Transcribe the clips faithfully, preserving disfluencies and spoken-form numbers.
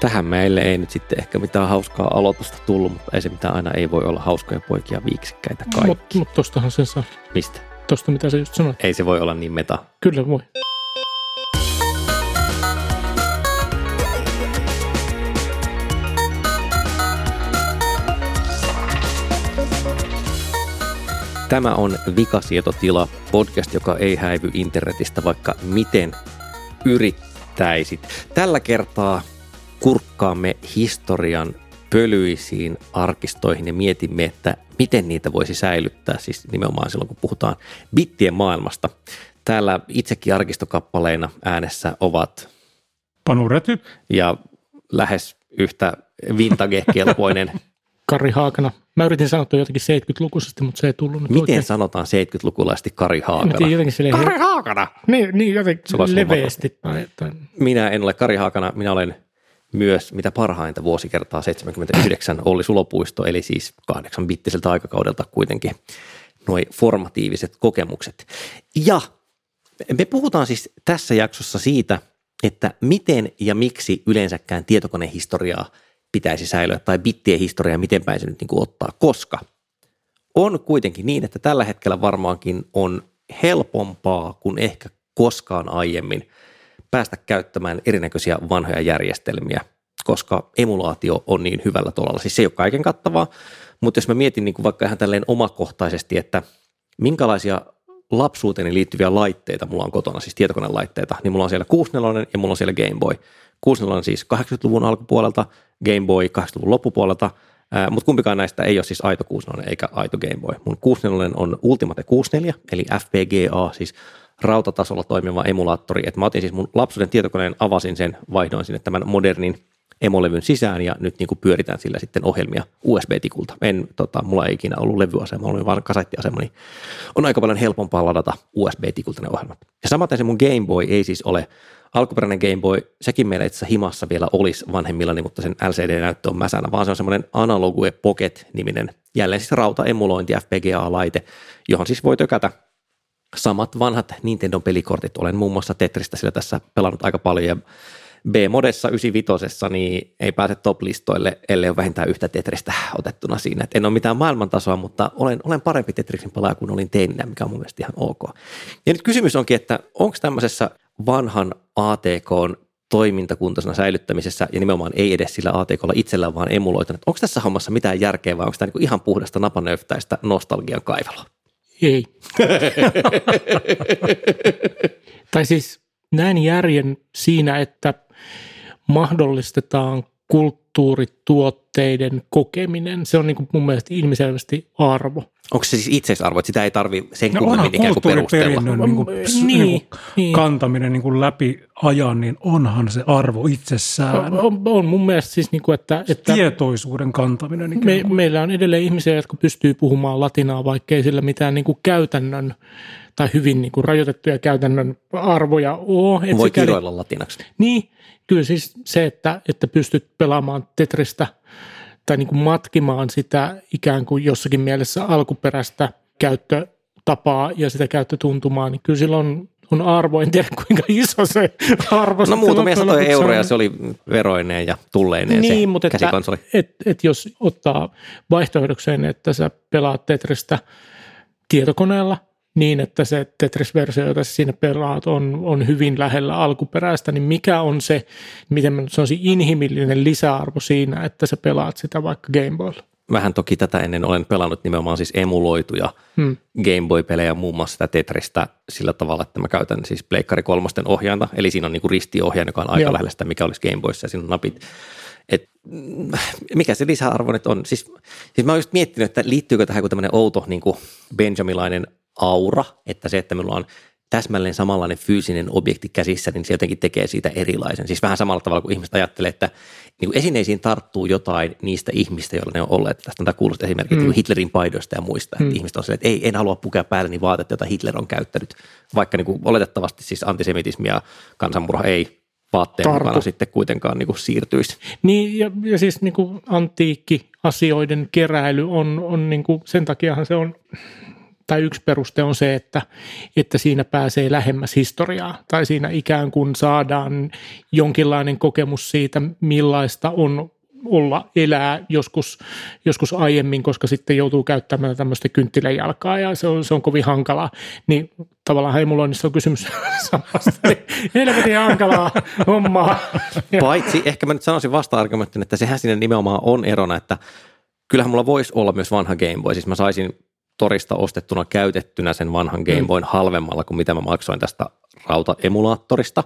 tähän meille ei nyt sitten ehkä mitään hauskaa aloitusta tullut, mutta ei se mitään, aina ei voi olla hauskoja poikia viiksikkäitä kaikki. Mutta mut tostahan sen saa. Mistä? Tosta mitä sä just sanoit. Ei se voi olla niin meta. Kyllä voi. Tämä on Vikasietotila, podcast, joka ei häivy internetistä vaikka miten yrittäisit. Tällä kertaa kurkkaamme historian pölyisiin arkistoihin ja mietimme, että miten niitä voisi säilyttää, siis nimenomaan silloin kun puhutaan bittien maailmasta. Täällä itsekin arkistokappaleina äänessä ovat Panu Räty ja lähes yhtä vintage-kelpoinen Kari Haakana. Mä yritin sanoa jotenkin seitsemänkymmentälukuisesti, mutta se ei tullut nyt. Miten oikein sanotaan seitsemänkymmentälukulaisesti Kari Haakana? Jotenkin Kari Haakana! Niin, niin jotenkin leveästi. Minä en ole Kari Haakana, minä olen myös mitä parhainta vuosikertaa seitsemänkymmentäyhdeksän Olli Sulopuisto, eli siis kahdeksanbittiseltä aikakaudelta kuitenkin noi formatiiviset kokemukset. Ja me puhutaan siis tässä jaksossa siitä, että miten ja miksi yleensäkään tietokonehistoriaa pitäisi säilyä, tai bittien historiaa, miten päin se nyt niin kuin ottaa, koska on kuitenkin niin, että tällä hetkellä varmaankin on helpompaa kuin ehkä koskaan aiemmin päästä käyttämään erinäköisiä vanhoja järjestelmiä, koska emulaatio on niin hyvällä tolalla. Siis se ei ole kaiken kattavaa, mutta jos mä mietin niin kuin vaikka ihan tälleen omakohtaisesti, että minkälaisia lapsuuteen liittyviä laitteita mulla on kotona, siis tietokonelaitteita, niin mulla on siellä kuusikymmentäneljä ja mulla on siellä Game Boy. kuusikymmentäneljä siis kahdeksankymmentäluvun alkupuolelta, Game Boy kahdeksankymmentäluvun loppupuolelta, ää, mutta kumpikaan näistä ei ole siis aito kuusikymmentäneljä eikä aito Game Boy. Mun kuusikymmentäneljä on Ultimate kuusikymmentäneljä, eli F P G A, siis rautatasolla toimiva emulaattori. Et mä otin siis mun lapsuuden tietokoneen, avasin sen, vaihdoin sinne tämän modernin emolevyn sisään ja nyt niin kuin pyöritään sillä sitten ohjelmia U S B-tikulta. En, tota, mulla ei ikinä ollut levyasema, mulla oli vaan kasettiasema, niin on aika paljon helpompaa ladata U S B-tikulta ne ohjelmat. Ja samaten se mun Game Boy ei siis ole alkuperäinen Game Boy, sekin meillä itse himassa vielä olisi vanhemmillani, mutta sen L C D-näyttö on mäsänä, vaan se on semmoinen Analogue Pocket-niminen, jälleen siis rautaemulointi F P G A-laite, johon siis voi tökätä samat vanhat Nintendo-pelikortit. Olen muun muassa Tetristä sillä tässä pelannut aika paljon ja B-modessa yhdeksänkymmentäviisi niin ei pääse top-listoille, ellei ole vähintään yhtä Tetristä otettuna siinä. Et en ole mitään maailmantasoa, mutta olen, olen parempi Tetriksen pelaaja kuin olin teininä, mikä on mun mielestä ihan ok. Ja nyt kysymys onkin, että onko tämmöisessä vanhan A T K:n toimintakuntaisena säilyttämisessä, ja nimenomaan ei edes sillä A T K:lla itsellään, vaan emuloitunut, onko tässä hommassa mitään järkeä, vai onko tämä niinku ihan puhdasta napanöyhtäistä nostalgian kaivelua? Ei. Tai siis näin järjen siinä, että mahdollistetaan kulttuurituotteiden kokeminen. Se on niin kuin mun mielestä ilmiselvästi arvo. Onko se siis itseisarvo, että sitä ei tarvitse sen no kummemmin ikään kuin perustella? Niin kuin, niin, niin niin. Kantaminen niin kuin läpi ajan, niin onhan se arvo itsessään. On, on mun mielestä siis, niin kuin, että, että tietoisuuden kantaminen. Niin me, meillä on edelleen ihmisiä, jotka pystyy puhumaan latinaa, vaikka ei sillä mitään niin kuin käytännön tai hyvin niin kuin rajoitettuja käytännön arvoja ole. Et voi sikäli kiroilla latinaksi. Niin, kyllä siis se, että, että pystyt pelaamaan Tetristä tai niin kuin matkimaan sitä ikään kuin jossakin mielessä alkuperäistä käyttötapaa ja sitä käyttötuntumaa, niin kyllä silloin on arvo. En tiedä, kuinka iso se arvo. No muutamia satoja euroja se oli veroineen ja tulleineen niin, se mutta käsikonsoli. Että et, et jos ottaa vaihtoehdokseen, että sä pelaat Tetristä tietokoneella, niin, että se Tetris-versio, jota siinä pelaat, on, on hyvin lähellä alkuperäistä, niin mikä on se, miten se on se inhimillinen lisäarvo siinä, että sä pelaat sitä vaikka Game Boylla? Vähän toki tätä ennen olen pelannut nimenomaan siis emuloituja hmm. Game Boy-pelejä, muun muassa sitä Tetristä sillä tavalla, että mä käytän siis Pleikkari kolmosten ohjainta, eli siinä on niinku ristiohjaaja, joka on aika Joo. lähellä sitä, mikä olisi Game Boyssa, ja siinä on napit. Et mikä se lisäarvo nyt on? Siis, siis mä oon just miettinyt, että liittyykö tähän kuin tämmöinen outo niin kuin benjamilainen aura, että se, että minulla on täsmälleen samanlainen fyysinen objekti käsissä, niin se jotenkin tekee siitä erilaisen. Siis vähän samalla tavalla kuin ihmiset ajattelee, että niin esineisiin tarttuu jotain niistä ihmistä, joilla ne on olleet. Tästä on kuulosta esimerkiksi mm. niin Hitlerin paidoista ja muista. Mm. Että ihmiset on silleen, että ei, en halua pukea päälle niin vaatetta, jota Hitler on käyttänyt. Vaikka niin kuin oletettavasti siis antisemitismi ja kansanmurha ei vaatteen mukana sitten kuitenkaan niin kuin siirtyisi. Niin ja, ja siis niin kuin antiikkiasioiden keräily on, on niin kuin, sen takiahan se on tai yksi peruste on se, että, että siinä pääsee lähemmäs historiaa, tai siinä ikään kuin saadaan jonkinlainen kokemus siitä, millaista on olla elää joskus, joskus aiemmin, koska sitten joutuu käyttämään tämmöistä kynttilänjalkaa ja se on, se on kovin hankalaa. Niin tavallaan heimuloinnissa on kysymys samasta. Helvetin hankalaa hommaa. Paitsi ehkä mä nyt sanoisin vasta-argumenttina, että sehän siinä nimenomaan on erona, että kyllähän mulla voisi olla myös vanha Game Boy. Siis mä saisin torista ostettuna käytettynä sen vanhan Game Boyn halvemmalla kuin mitä mä maksoin tästä rautaemulaattorista.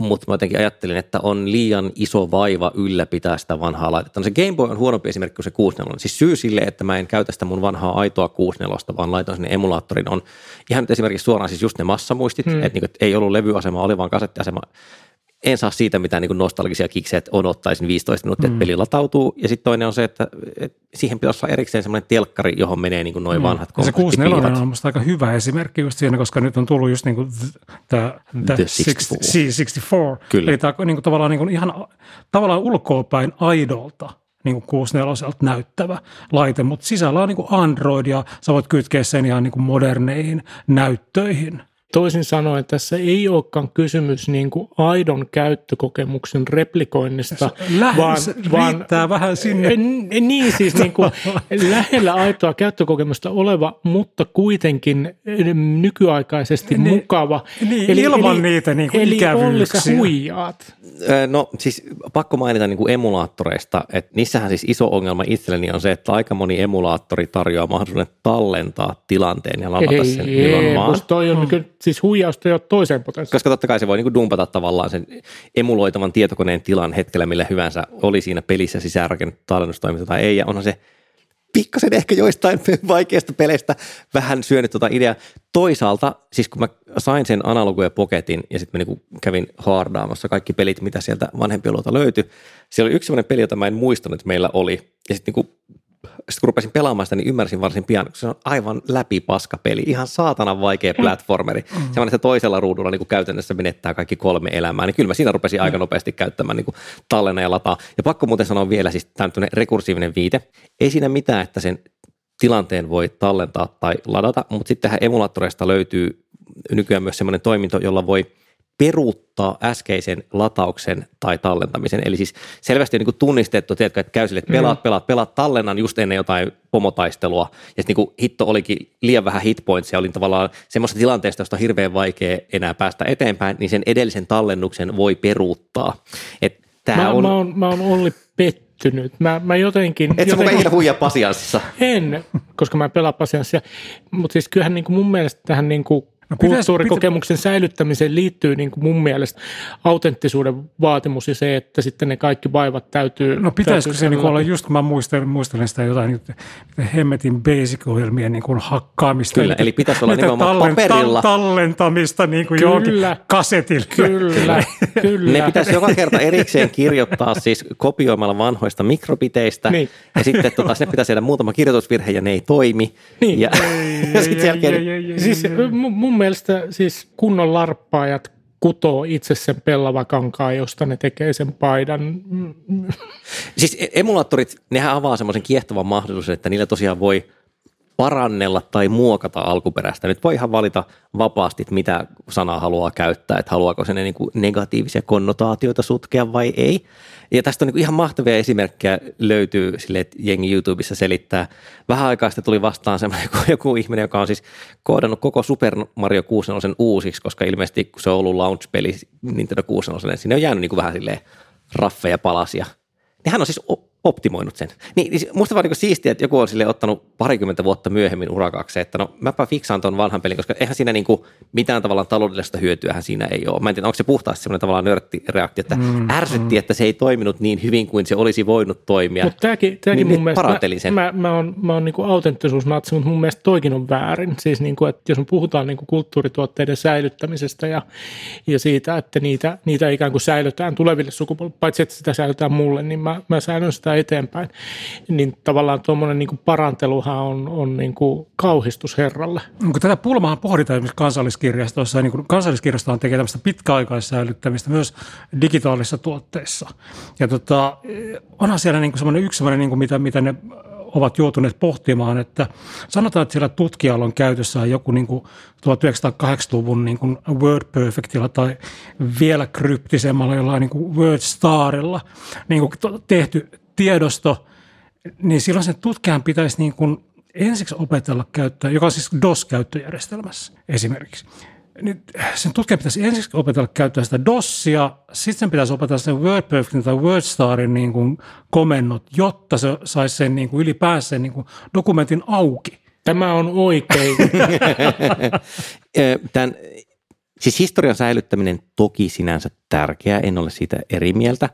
Mutta mä jotenkin ajattelin, että on liian iso vaiva ylläpitää sitä vanhaa laitetta. No se Game Boy on huonompi esimerkki kuin se kuusikymmentäneljä. Siis syy sille, että mä en käytä sitä mun vanhaa aitoa kuusikymmentäneljä, vaan laitan sinne emulaattorin, on ihan nyt esimerkiksi suoraan siis just ne massamuistit, hmm. että, niin, että ei ollut levyasema, oli vaan kasettiasema. En saa siitä mitään niin nostalgisia kiksejä, että odottaisin viisitoista minuuttia, että peli latautuu. Ja sitten toinen on se, että siihen pitäisi olla erikseen sellainen telkkari, johon menee niin noin vanhat mm. kompastipiivat. Se kuusikymmentäneljä on musta aika hyvä esimerkki just siinä, koska nyt on tullut just niin kuin tämä kuusikymmentäneljä. Kyllä. Eli tämä niin tavallaan, niin ihan, tavallaan ulkoopäin aidolta niin kuusikymmentäneljältä näyttävä laite, mutta sisällä on niin Android ja sä voit kytkeä sen ihan niin moderneihin näyttöihin. Toisin sanoen tässä ei olekaan kysymys niin kuin aidon käyttökokemuksen replikoinnista, lähes, vaan, vaan riittää vähän sinne. Niin siis niin kuin, lähellä aitoa käyttökokemusta oleva, mutta kuitenkin nykyaikaisesti ne, mukava. Niin, eli, ilman eli, niitä niin kuin ikävyyksiä. Eli huijaat. No siis pakko mainita niin kuin emulaattoreista, että niissähän siis iso ongelma itselleni on se, että aika moni emulaattori tarjoaa mahdollisuuden tallentaa tilanteen ja ladata ei, sen milloin vaan. Toi on kyllä. Hmm. Siis huijausta jo toiseen potenssiin. Koska totta kai se voi niinku dumpata tavallaan sen emuloitavan tietokoneen tilan hetkellä, millä hyvänsä oli siinä pelissä sisäänrakennettu tallennustoiminta tai ei. Ja onhan se pikkasen ehkä joistain vaikeista peleistä vähän syönyt tota ideaa. Toisaalta, siis kun mä sain sen analoguja poketin ja sitten mä niinku kävin haardaamassa kaikki pelit, mitä sieltä vanhempien luota löytyi. Siellä oli yksi sellainen peli, jota mä en muistanut, että meillä oli. Ja sitten niinku... Sitten kun rupesin pelaamaan sitä, niin ymmärsin varsin pian, koska se on aivan läpi paskapeli, ihan saatanan vaikea platformeri. Mm. Sellainen, että toisella ruudulla niin kuin käytännössä menettää kaikki kolme elämää, niin kyllä mä siinä rupesin aika nopeasti käyttämään niin kuin tallena ja lataa. Ja pakko muuten sanoa vielä, siis tämä on rekursiivinen viite, ei siinä mitään, että sen tilanteen voi tallentaa tai ladata, mutta sittenhän emulaattoreista löytyy nykyään myös sellainen toiminto, jolla voi peruuttaa äskeisen latauksen tai tallentamisen. Eli siis selvästi on niin kuin tunnistettu, tiedätkö, että käy sille, että pelaat, pelaat, pelaat, tallennan just ennen jotain pomotaistelua. Ja sitten niin hitto olikin liian vähän hitpointsia. Olin tavallaan semmoista tilanteesta, josta on hirveän vaikea enää päästä eteenpäin, niin sen edellisen tallennuksen voi peruuttaa. Et tää mä, on... mä, oon, mä oon Olli pettynyt. Mä, mä jotenkin... Et sä jotenkin... mukaan ikinä huijaa pasianssissa? En, koska mä en pelaa pasianssia. Mutta siis kyllähän niin kuin mun mielestä tähän... Niin kuin kulttuurikokemuksen säilyttämiseen liittyy niin kuin mun mielestä autenttisuuden vaatimus ja se, että sitten ne kaikki vaivat täytyy... No pitäisikö täytyy se niin olla, just kun mä muistelen, muistelen sitä jotain niin hemmetin basic-ohjelmien niin kuin hakkaamista. Kyllä, eli, eli pitäisi olla nimenomaan tallen, paperilla. Ta- tallentamista niin kuin johonkin kasetille. Kyllä, kyllä. Ne pitäisi joka kerta erikseen kirjoittaa siis kopioimalla vanhoista mikrobiteistä niin. Ja sitten tota, sinne pitäisi tehdä muutama kirjoitusvirhe ja ne ei toimi. Niin. Ja, ei, ja sitten jälkeen... Siis mun Mun mielestä siis kunnon larppaajat kutoo itse sen pellavakankaan, josta ne tekee sen paidan. Siis emulaattorit, nehän avaa semmoisen kiehtovan mahdollisuuden, että niillä tosiaan voi parannella tai muokata alkuperäistä. Nyt voi ihan valita vapaasti, mitä sanaa haluaa käyttää, että haluaako se ne niin kuin negatiivisia konnotaatioita sutkea vai ei. Ja tästä on niin kuin ihan mahtavia esimerkkejä löytyy sille, että jengi YouTubessa selittää. Vähän aikaa sitten tuli vastaan semmoinen joku ihminen, joka on siis koodannut koko Super Mario kuusikymmentäneljä uusiksi, koska ilmeisesti kun se on ollut launch-peli Nintendo kuusikymmentäneljä, niin siinä on jäänyt niin kuin vähän silleen raffeja palasia. Niin hän on siis... optimoinut sen. Niin, niin musta vaan niin siistiä, että joku on sille ottanut parikymmentä vuotta myöhemmin urakakseen, että no mäpä fiksaan ton vanhan pelin, koska eihän siinä niin kuin mitään tavallaan taloudellista hyötyähän siinä ei ole. Mä en tiedä, onko se puhtaasti semmoinen tavallaan nörttireaktio, että mm, ärsytti, mm. että se ei toiminut niin hyvin kuin se olisi voinut toimia. Mutta tämäkin, tämäkin niin, mun mielestä, mä, mä, mä oon, mä oon niin kuin autenttisuusnatsi, mutta mun mielestä toikin on väärin. Siis niin kuin, että jos me puhutaan niin kuin kulttuurituotteiden säilyttämisestä ja, ja siitä, että niitä, niitä ikään kuin säilytään tuleville sukupolville, paitsi että sitä säilytään mulle, niin mä, mä säilyn sitä eteenpäin, niin tavallaan tuommoinen niin paranteluhan on, on niin kuin kauhistus herralle. Tätä pulmahan pohditaan esimerkiksi kansalliskirjastossa. Niin kansalliskirjastohan tekee tämmöistä pitkäaikaissäilyttämistä myös digitaalisissa tuotteissa. Ja tota, onhan siellä niin kuin semmoinen yksi semmoinen, niin kuin mitä, mitä ne ovat joutuneet pohtimaan, että sanotaan, että siellä tutkijalla on käytössä joku niin kuin tuhatyhdeksänsataakahdeksankymmentäluvun niin kuin Word Perfectilla tai vielä kryptisemmalla jollain niin kuin Word Starilla niin kuin tehty tiedosto, niin silloin sen tutkijan pitäisi niin kuin ensiksi opetella käyttää, joka on siis DOS-käyttöjärjestelmässä esimerkiksi. Nyt sen tutkijan pitäisi ensiksi opetella käyttää sitä DOSia, sitten sen pitäisi opetella sen WordPerfectin tai WordStarin niin kuin komennot, jotta se saisi sen niin kuin ylipäänsä sen niin kuin dokumentin auki. Tämä on oikein. Tämän, siis historian säilyttäminen toki sinänsä tärkeää, en ole siitä eri mieltä,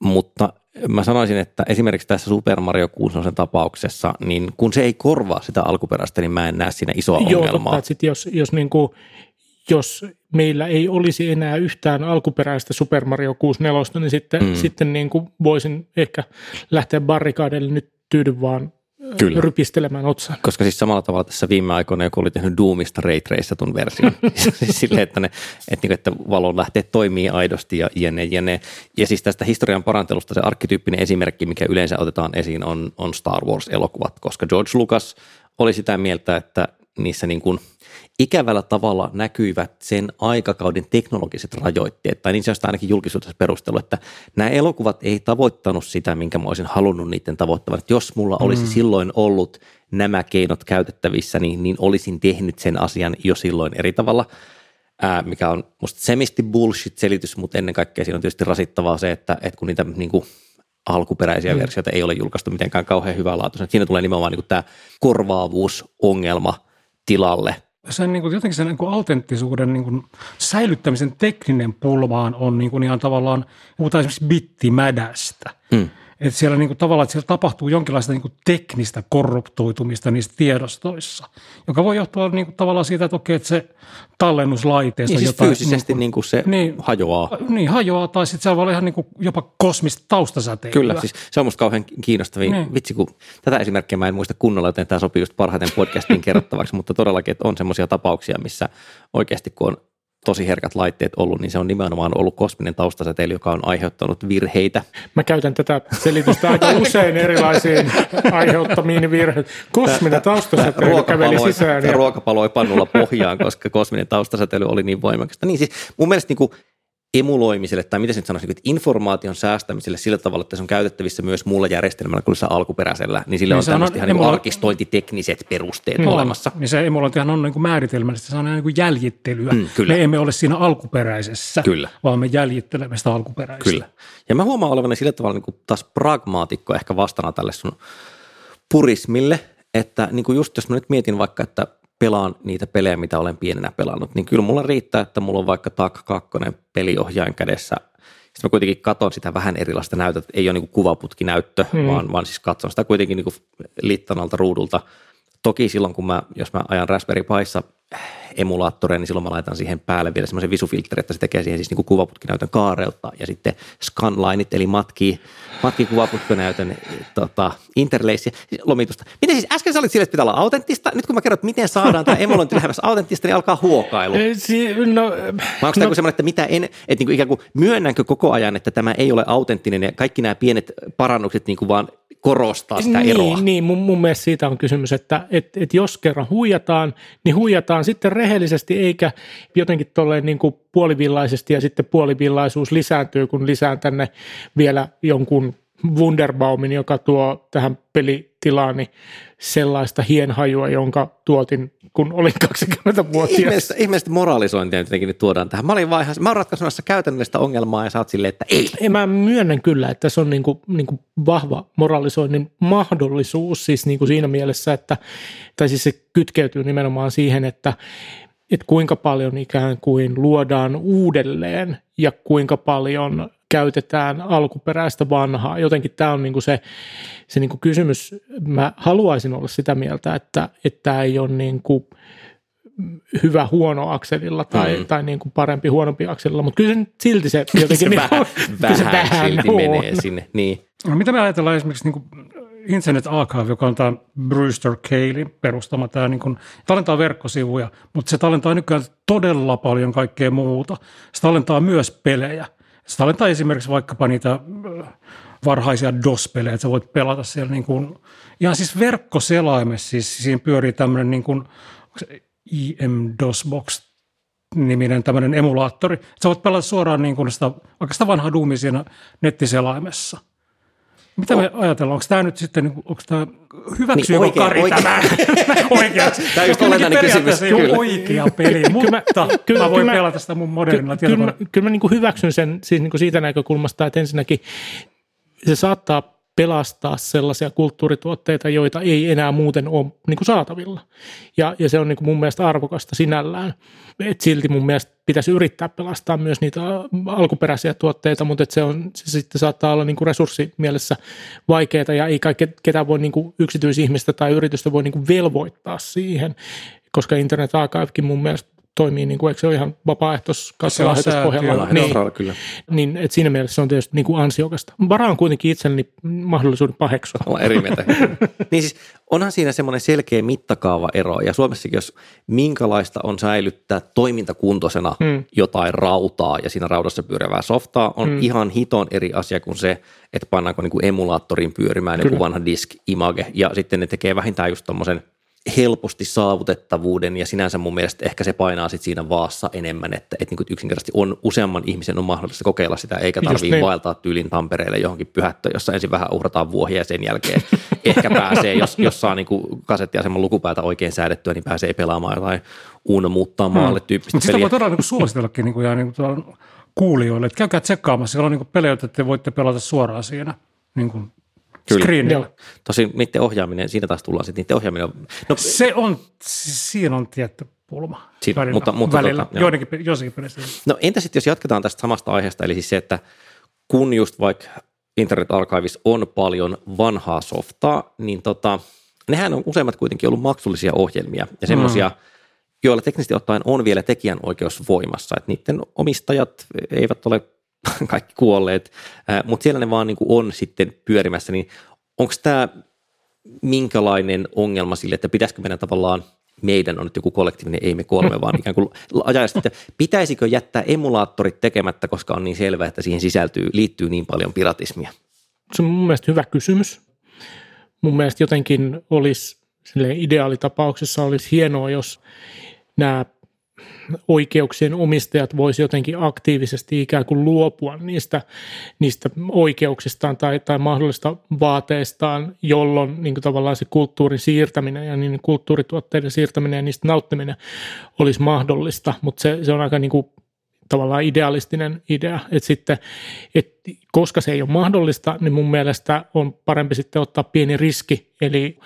mutta mä sanoisin, että esimerkiksi tässä Super Mario kuusikymmentäkuusi tapauksessa, niin kun se ei korvaa sitä alkuperäistä, niin mä en näe siinä isoa Joo, ongelmaa. Joo, totta, jos, jos, niin kuin, jos meillä ei olisi enää yhtään alkuperäistä Super Mario kuusikymmentäneljä, niin sitten, mm. sitten niin kuin voisin ehkä lähteä barrikaadelle, nyt tyydy vaan Kyllä. rypistelemään otsaan. Koska siis samalla tavalla tässä viime aikoina joku oli tehnyt Doomista raytraceatun version. Silleen, että, ne, että, että valon lähtee toimii aidosti ja jne, jne. Ja siis tästä historian parantelusta se arkkityyppinen esimerkki, mikä yleensä otetaan esiin, on, on Star Wars-elokuvat, koska George Lucas oli sitä mieltä, että niissä niin kuin ikävällä tavalla näkyivät sen aikakauden teknologiset rajoitteet, tai niin se on sitä ainakin julkisuudessa perustelu, että nämä elokuvat ei tavoittanut sitä, minkä mä olisin halunnut niiden tavoittavan. Että jos mulla olisi mm. silloin ollut nämä keinot käytettävissä, niin, niin olisin tehnyt sen asian jo silloin eri tavalla, ää, mikä on musta semisti bullshit-selitys, mutta ennen kaikkea siinä on tietysti rasittavaa se, että, että kun niitä niin kuin alkuperäisiä mm. versioita ei ole julkaistu mitenkään kauhean hyvää laatuisena. Siinä tulee nimenomaan niin kuin tämä korvaavuusongelma tilalle. Sen, niin kuin, jotenkin sen niin kuin autenttisuuden niin kuin säilyttämisen tekninen pulmaan on niin kuin ihan tavallaan, puhutaan esimerkiksi bittimädästä. Mm. Että siellä niin kuin, tavallaan että siellä tapahtuu jonkinlaista niin kuin teknistä korruptoitumista niissä tiedostoissa, joka voi johtua niin kuin, tavallaan siitä, että okei, että se tallennuslaiteessa niin, jotain. Siis fyysisesti niin kuin, niin kuin se niin, hajoaa. Niin, hajoaa, tai sitten siellä voi olla ihan niin kuin, jopa kosmista taustasäteilyä. Kyllä, siis se on musta kauhean kiinnostavia. Niin. Vitsi, kun tätä esimerkkiä mä en muista kunnolla, joten tämä sopii just parhaiten podcastiin kerrottavaksi, mutta todellakin, että on semmoisia tapauksia, missä oikeasti kun on tosi herkät laitteet ollut, niin se on nimenomaan ollut kosminen taustasäteily, joka on aiheuttanut virheitä. Mä käytän tätä selitystä aika usein erilaisiin aiheuttamiin virheitä. Kosminen taustasäteily käveli sisään. Tämä ja ruokapaloi pannulla pohjaan, koska kosminen taustasäteily oli niin voimakasta. Niin siis mun mielestä niin kuin emuloimiselle, tai mitä se nyt sanoisi, että informaation säästämiselle sillä tavalla, että se on käytettävissä myös muulla järjestelmällä kuin se alkuperäisellä, niin sillä niin on tämmöiset ihan emulo... arkistointitekniset perusteet no, olemassa. Niin se emulointihan on niin kuin määritelmällisesti, se on niin kuin jäljittelyä. Mm, me emme ole siinä alkuperäisessä, kyllä. vaan me jäljittelemme sitä alkuperäistä. Kyllä. Ja mä huomaan olevani sillä tavalla niin kuin taas pragmaatikko ehkä vastana tälle sun purismille, että niin kuin just jos mä nyt mietin vaikka, että pelaan niitä pelejä, mitä olen pienenä pelannut, niin kyllä mulla riittää, että mulla on vaikka T A K kaksi peliohjaajan kädessä. Sitten mä kuitenkin katson sitä vähän erilaista näytöt, ei ole niin kuin kuvaputkinäyttö, hmm. vaan, vaan siis katson sitä kuitenkin niin kuin littanalta ruudulta. Toki silloin, kun mä, jos mä ajan Raspberry Pissa emulaattoreen, niin silloin mä laitan siihen päälle vielä semmoisen visufiltterin, että se tekee siihen siis niin kuin kuvaputkinäytön kaareutta ja sitten scanlineit, eli matkii, matkii kuvaputkinäytön tota, interlaceja, lomitusta. Miten siis äsken sä olit sille, että pitää olla autenttista? Nyt kun mä kerron, että miten saadaan tämä emulointi lähemmäs autenttista, niin alkaa huokailu. Si- no, mä onko no, semmoinen, että mitä en, että niin kuin ikään kuin myönnänkö koko ajan, että tämä ei ole autenttinen ja kaikki nämä pienet parannukset niin kuin vaan korostaa sitä niin, eroa. Niin, mun, mun mielestä siitä on kysymys, että et, et jos kerran huijataan, niin huijataan sitten rehellisesti, eikä jotenkin tolleen niin kuin puolivillaisesti, ja sitten puolivillaisuus lisääntyy, kun lisään tänne vielä jonkun Wunderbaumin, joka tuo tähän pelitilaani niin sellaista hienhajua, jonka tuotin, kun olin kaksikymmentävuotias. Ihmeellistä, ihmeellistä moralisointia jotenkin nyt tuodaan tähän. Mä olin vaan ihan, mä oon ratkaisemassa käytännöllistä ongelmaa ja sä oot silleen, että ei. Mä myönnän kyllä, että se on niin kuin, niin kuin vahva moralisoinnin mahdollisuus siis niin kuin siinä mielessä, että tai siis se kytkeytyy nimenomaan siihen, että että kuinka paljon ikään kuin luodaan uudelleen ja kuinka paljon käytetään alkuperäistä vanhaa. Jotenkin tämä on niinku se, se niinku kysymys. Mä haluaisin olla sitä mieltä, että tämä ei ole niinku hyvä huono akselilla tai, mm. tai niinku parempi huonompi akselilla, mutta kyllä se silti se jotenkin se vähän, niin, vähän, se vähän silti on. Menee sinne. Niin. No, mitä me ajatellaan esimerkiksi niinku Internet Archive, joka on tämä Brewster Caylin perustama, tämä niin kuin tallentaa verkkosivuja, mutta se tallentaa nykyään todella paljon kaikkea muuta. Se tallentaa myös pelejä. Se tallentaa esimerkiksi vaikkapa niitä varhaisia D O S-pelejä, että sä voit pelata siellä niin kuin, ihan siis verkkoselaimessa, siis siinä pyörii tämmöinen niin kuin, I M DOSBox-niminen tämmöinen emulaattori, että sä voit pelata suoraan niin kuin sitä, vaikka sitä vanhaa Doomia siinä nettiselaimessa. Mitä me ajatellaan? Onko tämä nyt sitten, onko tämä hyväksyykö niin, Kari tämä oikeaksi? Tämä on just olennainen kysymys. Kyllä. Ei ole oikea peli, mutta kyllä, mä voin kyllä, pelata sitä mun modernilla kyllä, tietokoneella. Kyllä, kyllä mä niin kuin hyväksyn sen siis niin kuin siitä näkökulmasta, että ensinnäkin se saattaa pelastaa sellaisia kulttuurituotteita, joita ei enää muuten ole niin kuin saatavilla. Ja, ja se on niin kuin mun mielestä arvokasta sinällään. Et silti mun mielestä pitäisi yrittää pelastaa myös niitä alkuperäisiä tuotteita, mutta et se, on, se sitten saattaa olla niin kuin resurssimielessä vaikeaa ja ei kaikki, ketään voi niin kuin yksityisihmistä tai yritystä voi niin kuin velvoittaa siihen, koska Internet Archivekin mun mielestä toimii, niin kuin, eikö se ole ihan vapaaehtoiskassalähetyspohjalla? Niin, niin että siinä mielessä se on tietysti niin kuin ansiokasta. Varaan kuitenkin itselleni mahdollisuuden paheksua. Ollaan eri mieltä. Niin siis onhan siinä semmoinen selkeä mittakaavaero, ja Suomessakin jos minkälaista on säilyttää toimintakuntoisena mm. jotain rautaa, ja siinä raudassa pyörivää softaa, on mm. ihan hiton eri asia kuin se, että pannaanko niin kuin emulaattoriin pyörimään joku vanha disk-image, ja sitten ne tekee vähintään just tommoisen helposti saavutettavuuden, ja sinänsä mun mielestä ehkä se painaa sit siinä vaassa enemmän, että et niinku yksinkertaisesti on useamman ihmisen on mahdollista kokeilla sitä, eikä tarvitse vaeltaa tyylin Tampereelle johonkin pyhättöön, jossa ensin vähän uhrataan vuohia ja sen jälkeen ehkä pääsee, jos, jos saa niinku kasettiaseman lukupäätä oikein säädettyä, niin pääsee pelaamaan jotain Uno muuttaa maalle hmm. tyyppistä peliä. Sitä voi todella niinku suositellakin niinku ja niinku kuulijoille, että käykää tsekkaamassa, siellä on niinku pelejä, että te voitte pelata suoraan siinä niinku Kyllä. Tosin niiden ohjaaminen, siinä taas tullaan sitten niiden ohjaaminen. No, se on, siinä on tietty pulma siinä, välillä, mutta, mutta välillä. Tota, joidenkin, joissakin peleissä. No entä sitten, jos jatketaan tästä samasta aiheesta, eli siis se, että kun just vaikka Internet Archiveissa on paljon vanhaa softaa, niin tota, nehän on useimmat kuitenkin ollut maksullisia ohjelmia ja semmoisia, mm. joilla teknisesti ottaen on vielä tekijänoikeus voimassa, että niiden omistajat eivät ole kaikki kuolleet, mutta siellä ne vaan niin kuin on sitten pyörimässä, niin onko tämä minkälainen ongelma sille, että pitäisikö meidän tavallaan, meidän on nyt joku kollektiivinen, ei me kolme, vaan ikään kuin ajasta, että pitäisikö jättää emulaattorit tekemättä, koska on niin selvää, että siihen sisältyy, liittyy niin paljon piratismia? Se on mun mielestä hyvä kysymys. Mun mielestä jotenkin olisi, silleen ideaalitapauksessa olisi hienoa, jos nämä oikeuksien omistajat voisi jotenkin aktiivisesti ikään kuin luopua niistä, niistä oikeuksistaan tai, tai mahdollista vaateistaan, jolloin niin kuin tavallaan se kulttuurin siirtäminen ja niin kulttuurituotteiden siirtäminen ja niistä nauttiminen olisi mahdollista, mutta se, se on aika niin kuin tavallaan idealistinen idea, että sitten, et koska se ei ole mahdollista, niin mun mielestä on parempi sitten ottaa pieni riski, eli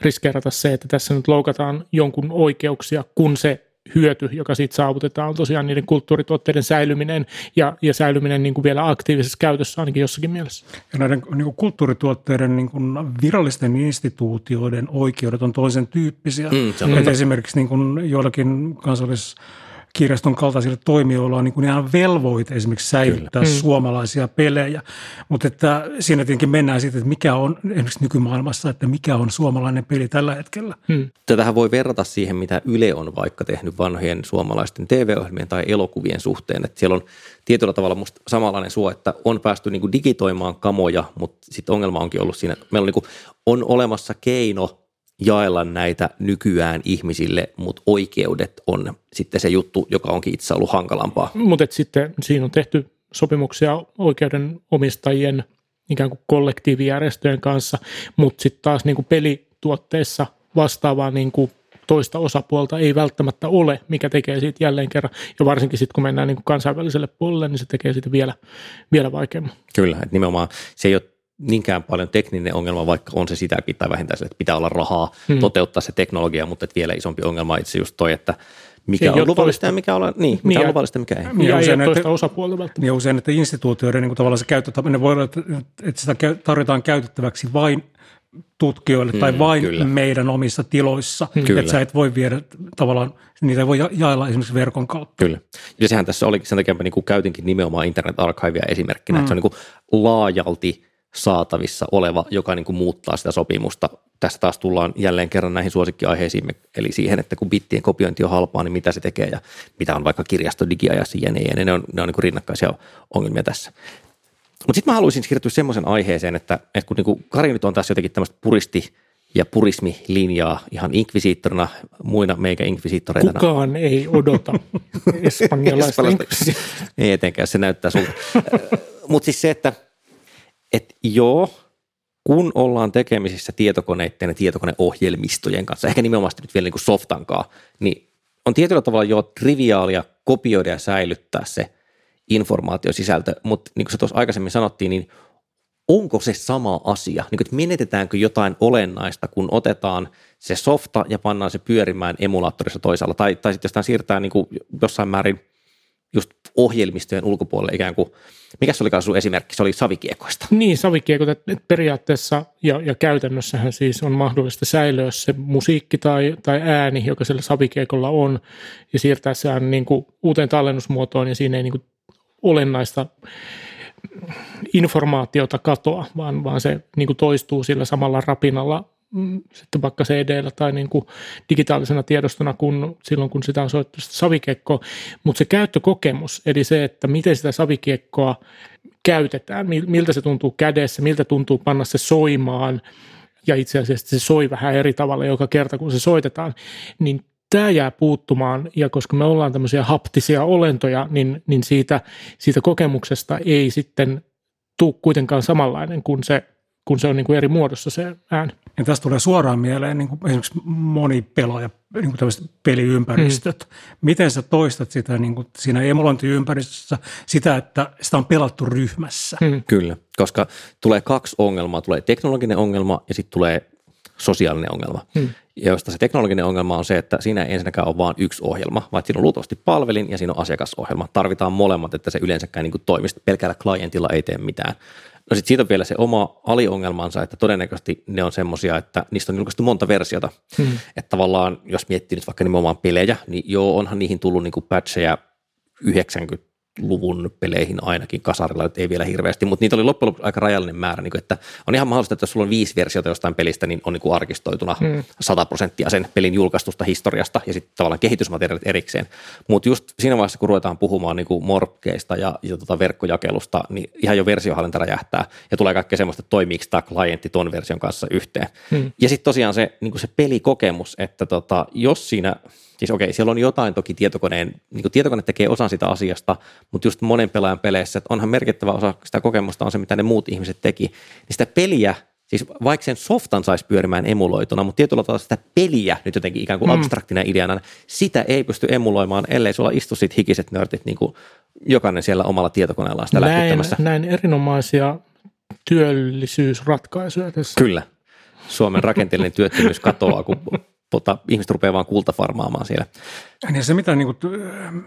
riskeerata se, että tässä nyt loukataan jonkun oikeuksia, kun se hyöty, joka siitä saavutetaan, on tosiaan niiden kulttuurituotteiden säilyminen ja, ja säilyminen niin kuin vielä aktiivisessa käytössä ainakin jossakin mielessä. Ja näiden niin kuin kulttuurituotteiden niin kuin virallisten instituutioiden oikeudet on toisen tyyppisiä. Mm, mm. Esimerkiksi niin kuin joillakin kansalliskirjaston kaltaisilla toimijoilla on niin kuin ihan velvoite esimerkiksi säilyttää Kyllä. suomalaisia pelejä, mutta että siinä tietenkin mennään siitä, että mikä on esimerkiksi nykymaailmassa, että mikä on suomalainen peli tällä hetkellä. Hmm. Tätähän voi verrata siihen, mitä Yle on vaikka tehnyt vanhojen suomalaisten T V-ohjelmien tai elokuvien suhteen, että siellä on tietyllä tavalla musta samanlainen suo, että on päästy niinku digitoimaan kamoja, mutta sitten ongelma onkin ollut siinä, että meillä on, niinku, on olemassa keino jaella näitä nykyään ihmisille, mutta oikeudet on sitten se juttu, joka onkin itse ollut hankalampaa. Mutta sitten siinä on tehty sopimuksia oikeudenomistajien ikään kuin kollektiivijärjestöjen kanssa, mutta sitten taas niin kuin pelituotteissa vastaavaa niin kuin toista osapuolta ei välttämättä ole, mikä tekee siitä jälleen kerran. Ja varsinkin sitten, kun mennään niin kuin kansainväliselle puolelle, niin se tekee siitä vielä, vielä vaikeamman. Kyllä, että nimenomaan se ei ole niinkään paljon tekninen ongelma, vaikka on se sitäkin tai vähintään se, että pitää olla rahaa hmm. toteuttaa se teknologia, mutta että vielä isompi ongelma itse just toi, että mikä on luvallista ja mikä on, niin, mikä on luvallista ja mikä ei. Mikä ei ole toista osapuolta välttämättä. Ja usein, että instituutioiden niin kuin tavallaan se käyttötapa, ne voi olla, että, että sitä tarjotaan käytettäväksi vain tutkijoille tai mm, vain kyllä. meidän omissa tiloissa, mm. että sä et voi viedä tavallaan, niitä ei voi jaella esimerkiksi verkon kautta. Kyllä. Ja sehän tässä olikin, sen takia mä niin käytinkin nimenomaan Internet Archivea esimerkkinä, mm. että se on niin kuin laajalti saatavissa oleva, joka niin kuin muuttaa sitä sopimusta. Tässä taas tullaan jälleen kerran näihin suosikkiaiheisiin, eli siihen, että kun bittien kopiointi on halpaa, niin mitä se tekee ja mitä on vaikka kirjasto digiajassa ja ne, ne on, ne on niin kuin rinnakkaisia ongelmia tässä. Mutta sitten mä haluaisin siirtyä semmoisen aiheeseen, että, että kun niinku Kari nyt on tässä jotenkin tämmöistä puristi- ja purismilinjaa ihan inkvisiittorina, muina meikä inkvisiittoreita. Kukaan ei odota espanjalaista inkvisiittoreita. Ei etenkään, se näyttää sulta. Mutta siis se, että et joo, kun ollaan tekemisissä tietokoneiden ja tietokoneohjelmistojen kanssa, ehkä nimenomaan nyt vielä niin softankaan, niin on tietyllä tavalla jo triviaalia kopioida ja säilyttää se informaatiosisältö, mutta niin kuin se tuossa aikaisemmin sanottiin, niin onko se sama asia? Niin kuin, että menetetäänkö jotain olennaista, kun otetaan se softa ja pannaan se pyörimään emulaattorissa toisaalla, tai, tai sitten jostain siirtää niin kuin jossain määrin just ohjelmistojen ulkopuolelle ikään kuin, mikä se olikaan sun esimerkki, se oli savikiekoista. Niin, savikiekoita, että periaatteessa ja, ja käytännössähän siis on mahdollista säilyä se musiikki tai, tai ääni, joka siellä savikiekolla on, ja siirtää se ääni niin kuin uuteen tallennusmuotoon, ja siinä ei niin kuin olennaista informaatiota katoa, vaan, vaan se niin kuin toistuu sillä samalla rapinalla mm, sitten vaikka C D:llä tai niin kuin digitaalisena tiedostona kun, silloin, kun sitä on soittu sitä savikiekkoa. Mutta se käyttökokemus, eli se, että miten sitä savikiekkoa käytetään, miltä se tuntuu kädessä, miltä tuntuu panna se soimaan, ja itse asiassa se soi vähän eri tavalla joka kerta, kun se soitetaan, niin tämä jää puuttumaan, ja koska me ollaan tämmöisiä haptisia olentoja, niin, niin siitä, siitä kokemuksesta ei sitten tule kuitenkaan samanlainen, kun se, kun se on niin kuin eri muodossa se ääni. Ja tästä tulee suoraan mieleen niin kuin esimerkiksi monipelaaja, niin kuin tämmöiset peliympäristöt. Mm. Miten sä toistat sitä niin kuin siinä emulointiympäristössä, sitä, että sitä on pelattu ryhmässä? Mm. Kyllä, koska tulee kaksi ongelmaa. Tulee teknologinen ongelma ja sitten tulee sosiaalinen ongelma. Hmm. Ja josta se teknologinen ongelma on se, että siinä ei ensinnäkään ole vain yksi ohjelma, vaan siinä on luultavasti palvelin ja siinä on asiakasohjelma. Tarvitaan molemmat, että se yleensäkään niin kuin toimisi. Pelkällä klientilla ei tee mitään. No sitten siitä on vielä se oma aliongelmansa, että todennäköisesti ne on semmoisia, että niistä on julkaistu monta versiota. Hmm. Että tavallaan, jos miettii nyt vaikka nimenomaan pelejä, niin joo, onhan niihin tullut niin kuin patcheja yhdeksänkymmentäluvun peleihin ainakin kasarilla, nyt ei vielä hirveästi, mutta niitä oli loppujen lopuksi aika rajallinen määrä, niin kuin, että on ihan mahdollista, että jos sulla on viisi versiota jostain pelistä, niin on niin kuin arkistoituna hmm. sata prosenttia sen pelin julkaistusta historiasta ja sitten tavallaan kehitysmateriaalit erikseen. Mutta just siinä vaiheessa, kun ruvetaan puhumaan niin kuin morpkeista ja, ja tota verkkojakelusta, niin ihan jo versiohallinta räjähtää ja tulee kaikkea semmoista, että toimiiko tämä klientti ton version kanssa yhteen. Hmm. Ja sitten tosiaan se, niin kuin se pelikokemus, että tota, jos siinä... Siis okei, siellä on jotain toki tietokoneen, niin kuin tietokone tekee osan sitä asiasta, mutta just monen pelaajan peleissä, että onhan merkittävä osa sitä kokemusta on se, mitä ne muut ihmiset teki, niin sitä peliä, siis vaikka sen softan saisi pyörimään emuloituna, mutta tietyllä tavalla sitä peliä nyt jotenkin ikään kuin mm. abstraktina ideana, sitä ei pysty emuloimaan, ellei sulla istu sit hikiset nörtit, niin kuin jokainen siellä omalla tietokoneellaan sitä läpyttämässä. Näin erinomaisia työllisyysratkaisuja tässä. Kyllä. Suomen rakenteellinen työttömyys katoaa, kun... Tota, ihmiset rupeaa vaan kultafarmaamaan siellä. Ja se, mitä, niin kuin,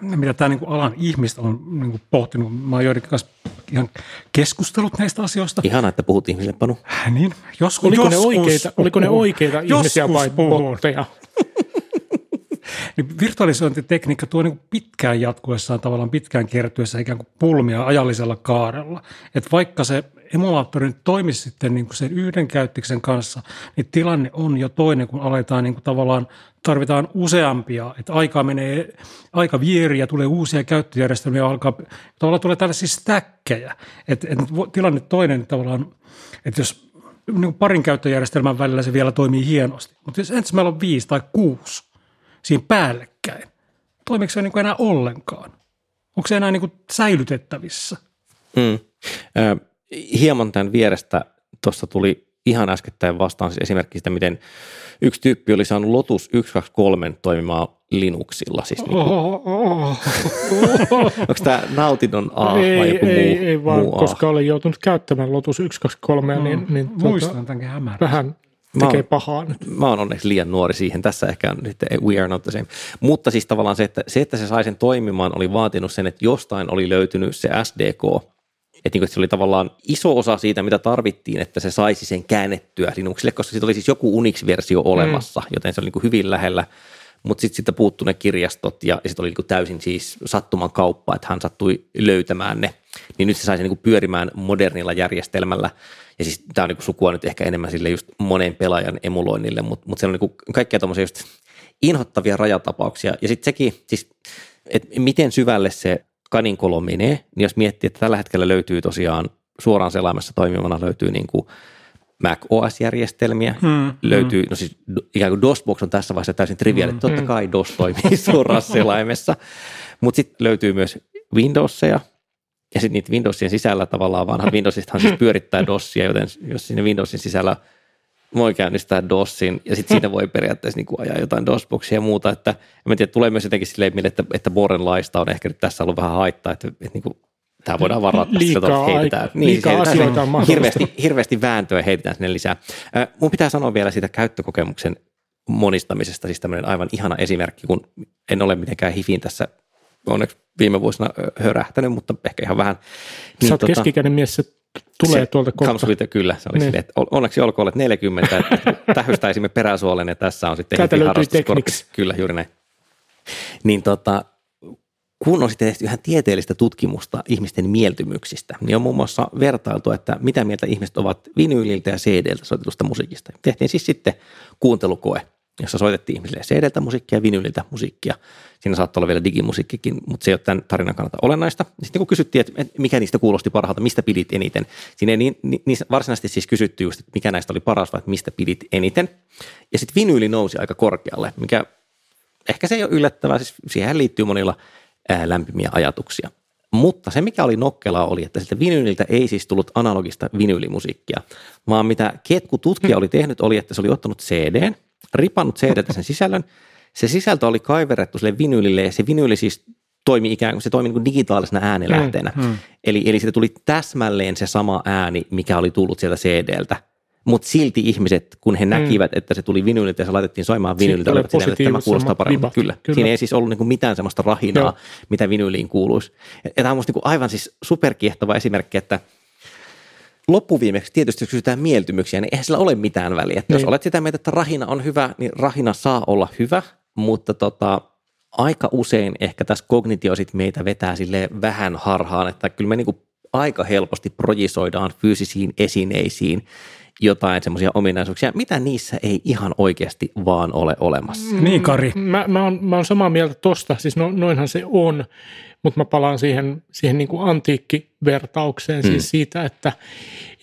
mitä tämä niin kuin alan ihmiset on niin kuin pohtinut, mä oon joidenkin kanssa ihan keskustellut näistä asioista. Ihanaa, että puhut ihmisille, Panu. Niin, joskus. Oliko joskus, ne oikeita, oliko ne oikeita ihmisiä vai pohtia? Niin virtualisointitekniikka tuo niin pitkään jatkuessaan, tavallaan pitkään kertyessä ikään kuin pulmia ajallisella kaarella. Että vaikka se emulaattori nyt toimisi sitten niin kuin sen yhden käyttiksen kanssa, niin tilanne on jo toinen, kun aletaan niin kuin tavallaan, tarvitaan useampia. Että aika menee, aika vieri ja tulee uusia käyttöjärjestelmiä, alkaa, tavallaan tulee tällaisia stäkkejä. Että et tilanne toinen tavallaan, että jos niin kuin parin käyttöjärjestelmän välillä se vielä toimii hienosti, mutta jos ensin meillä on viisi tai kuusi, siinä päällekkäin. Toimiiko se niin kuin enää ollenkaan? Onko se enää niin kuin säilytettävissä? Mm. Ö, hieman tämän vierestä tuossa tuli ihan äskettäin vastaan siis esimerkiksi sitä, miten yksi tyyppi oli saanut Lotus yksi kaksi kolme toimimaan Linuxilla. Siis niin kuin... Onko tämä nautinnon A vai ei, joku muu Ei, ei vaan, muu koska olen joutunut käyttämään Lotus yksi kaksi kolme. Mm, niin, niin muistan tuota, tämänkin hämäristä. Vähän. Tekee mä oon, pahaa nyt. Mä oon onneksi liian nuori siihen. Tässä ehkä on we are not the same. Mutta siis tavallaan se, että se, että se sai sen toimimaan, oli vaatinut sen, että jostain oli löytynyt se S D K. Että se oli tavallaan iso osa siitä, mitä tarvittiin, että se saisi sen käännettyä Linuxille, koska siitä oli siis joku Unix-versio olemassa, mm. joten se oli niin hyvin lähellä. Mutta sitten siitä puuttui ne kirjastot ja sitten oli niin täysin siis sattuman kauppa, että hän sattui löytämään ne. Niin nyt se sai sen niin pyörimään modernilla järjestelmällä. Ja siis tämä on niin sukua nyt ehkä enemmän sille just monen pelaajan emuloinnille, mutta mut siellä on niin kaikkia tuommoisia just inhottavia rajatapauksia. Ja sitten sekin, siis, että miten syvälle se kaninkolo menee, niin jos miettii, että tällä hetkellä löytyy tosiaan suoraan selaimessa toimivana löytyy niin kuin Mac O S-järjestelmiä, hmm, löytyy, hmm. no siis ikään kuin DOSBox on tässä vaiheessa täysin triviaali, hmm, totta kai DOS toimii suoraan selaimessa, mutta sitten löytyy myös Windowsia, ja sitten niitä Windowsien sisällä tavallaan vanha Windowsistahan siis pyörittää DOSia, joten jos sinne Windowsin sisällä voi käynnistää DOSin, ja sitten siinä voi periaatteessa niin kuin ajaa jotain DOSBoxia ja muuta, että en tiedä, tulee myös jotenkin silleen mieleen, että, että Boren-laista on ehkä nyt tässä ollut vähän haittaa, että, että niin kuin tämä voidaan varata, liikaa, heitetään, niin, liikaa heitetään, asioita on mahdollista. Hirveästi, hirveästi vääntöä heitetään sinne lisää. Äh, mun pitää sanoa vielä siitä käyttökokemuksen monistamisesta, siis tämmöinen aivan ihana esimerkki, kun en ole mitenkään hifiin tässä onneksi viime vuosina hörähtänyt, mutta ehkä ihan vähän. Niin, sä oot tota, keskikäinen mies, se tulee se tuolta kohta. Kyllä, se oli niin. Silleen, että onneksi olkoon olet neljäkymmentä, että tähystäisimme peräsuolen ja tässä on sitten hifiin harrastuskorkki. Kyllä, juuri näin. Niin tota... Kun on sitten tehty ihan tieteellistä tutkimusta ihmisten mieltymyksistä, niin on muun muassa vertailtu, että mitä mieltä ihmiset ovat vinyyliltä ja C D:ltä soitetusta musiikista. Tehtiin siis sitten kuuntelukoe, jossa soitettiin ihmisille C D:ltä musiikkia ja vinyyliltä musiikkia. Siinä saattaa olla vielä digimusiikkikin, mutta se ei ole tämän tarinan kannalta olennaista. Sitten kun kysyttiin, että mikä niistä kuulosti parhaalta, mistä pidit eniten. Siinä ei niin, niin varsinaisesti siis kysyttiin just, että mikä näistä oli paras vai että mistä pidit eniten. Ja sitten vinyyli nousi aika korkealle, mikä ehkä se ei ole yllättävää, siis siihen liittyy monilla lämpimiä ajatuksia. Mutta se, mikä oli nokkelaa, oli, että siltä vinyyliltä ei siis tullut analogista vinyylimusiikkia, vaan mitä ketku tutkija oli tehnyt, oli, että se oli ottanut C D:n, ripannut C D:tä sen sisällön, se sisältö oli kaiverrettu sille vinyylille, ja se vinyyli siis toimi ikään kuin, se toimi niin kuin digitaalisena äänilähteenä. Mm, mm. Eli, eli siitä tuli täsmälleen se sama ääni, mikä oli tullut sieltä C D:ltä. Mutta silti ihmiset, kun he näkivät, mm. että se tuli vinyliltä ja se laitettiin soimaan vinyliltä, olivat sinne, että tämä kuulostaa paremmin. Kyllä. Kyllä. Siinä ei siis ollut niinku mitään sellaista rahinaa, joo, mitä vinyliin kuuluisi. Ja tämä on musta niinku aivan siis superkiehtova esimerkki, että loppuviimeksi tietysti, jos kysytään mieltymyksiä, niin eihän sillä ole mitään väliä. Että jos olet sitä mieltä, että rahina on hyvä, niin rahina saa olla hyvä, mutta tota, aika usein ehkä tässä kognitio sit meitä vetää silleen vähän harhaan, että kyllä me niinku aika helposti projisoidaan fyysisiin esineisiin jotain semmoisia ominaisuuksia, mitä niissä ei ihan oikeasti vaan ole olemassa. Niin, Kari. Mä, mä, oon, mä oon samaa mieltä tosta, siis no, noinhan se on, mutta mä palaan siihen, siihen niin kuin antiikkivertaukseen, mm. siis siitä, että,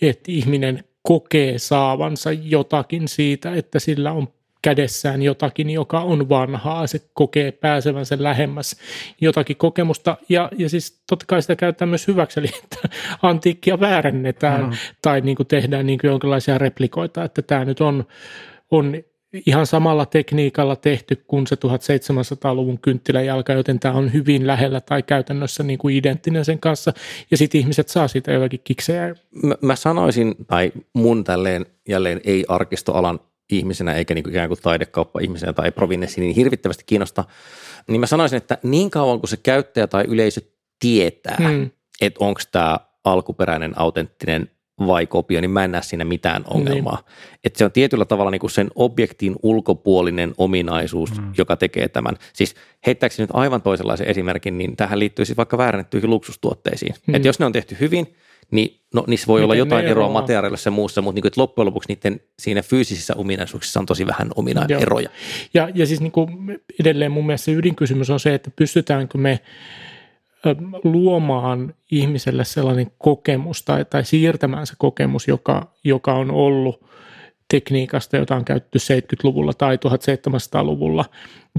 että ihminen kokee saavansa jotakin siitä, että sillä on kädessään jotakin, joka on vanhaa, se kokee pääsevänsä lähemmäs jotakin kokemusta, ja, ja siis totta kai sitä käytetään myös hyväksi, eli että antiikkia väärennetään, mm. tai niin kuin tehdään niin kuin jonkinlaisia replikoita, että tämä nyt on, on ihan samalla tekniikalla tehty kuin se seitsemäntoistasadan luvun kynttiläjalka, joten tämä on hyvin lähellä tai käytännössä niin kuin identtinen sen kanssa, ja sitten ihmiset saa siitä jotakin kiksejä. Mä, mä sanoisin, tai mun tälleen jälleen ei-arkistoalan ihmisenä eikä niin kuin ikään kuin taidekauppa-ihmisenä tai provinenssi niin hirvittävästi kiinnosta, niin mä sanoisin, että niin kauan kuin se käyttäjä tai yleisö tietää, mm. että onko tämä alkuperäinen, autenttinen vai kopio, niin mä en näe siinä mitään ongelmaa. Mm. Että se on tietyllä tavalla niin kuin sen objektin ulkopuolinen ominaisuus, mm. joka tekee tämän. Siis heittääkseni nyt aivan toisenlaisen esimerkin, niin tähän liittyy siis vaikka väärennettyihin luksustuotteisiin. Mm. Että jos ne on tehty hyvin, niin no, niissä voi miten olla jotain eroa, eroa materiaalissa ja muussa, mutta niin kuin, loppujen lopuksi niiden siinä fyysisissä ominaisuuksissa on tosi vähän omina joo. eroja. Ja, ja siis niin kuin edelleen mun mielestä se ydinkysymys on se, että pystytäänkö me luomaan ihmiselle sellainen kokemus tai, tai siirtämään se kokemus, joka, joka on ollut tekniikasta, jota on käytetty seitsemänkymmentäluvulla tai seitsemäntoistasadan luvulla,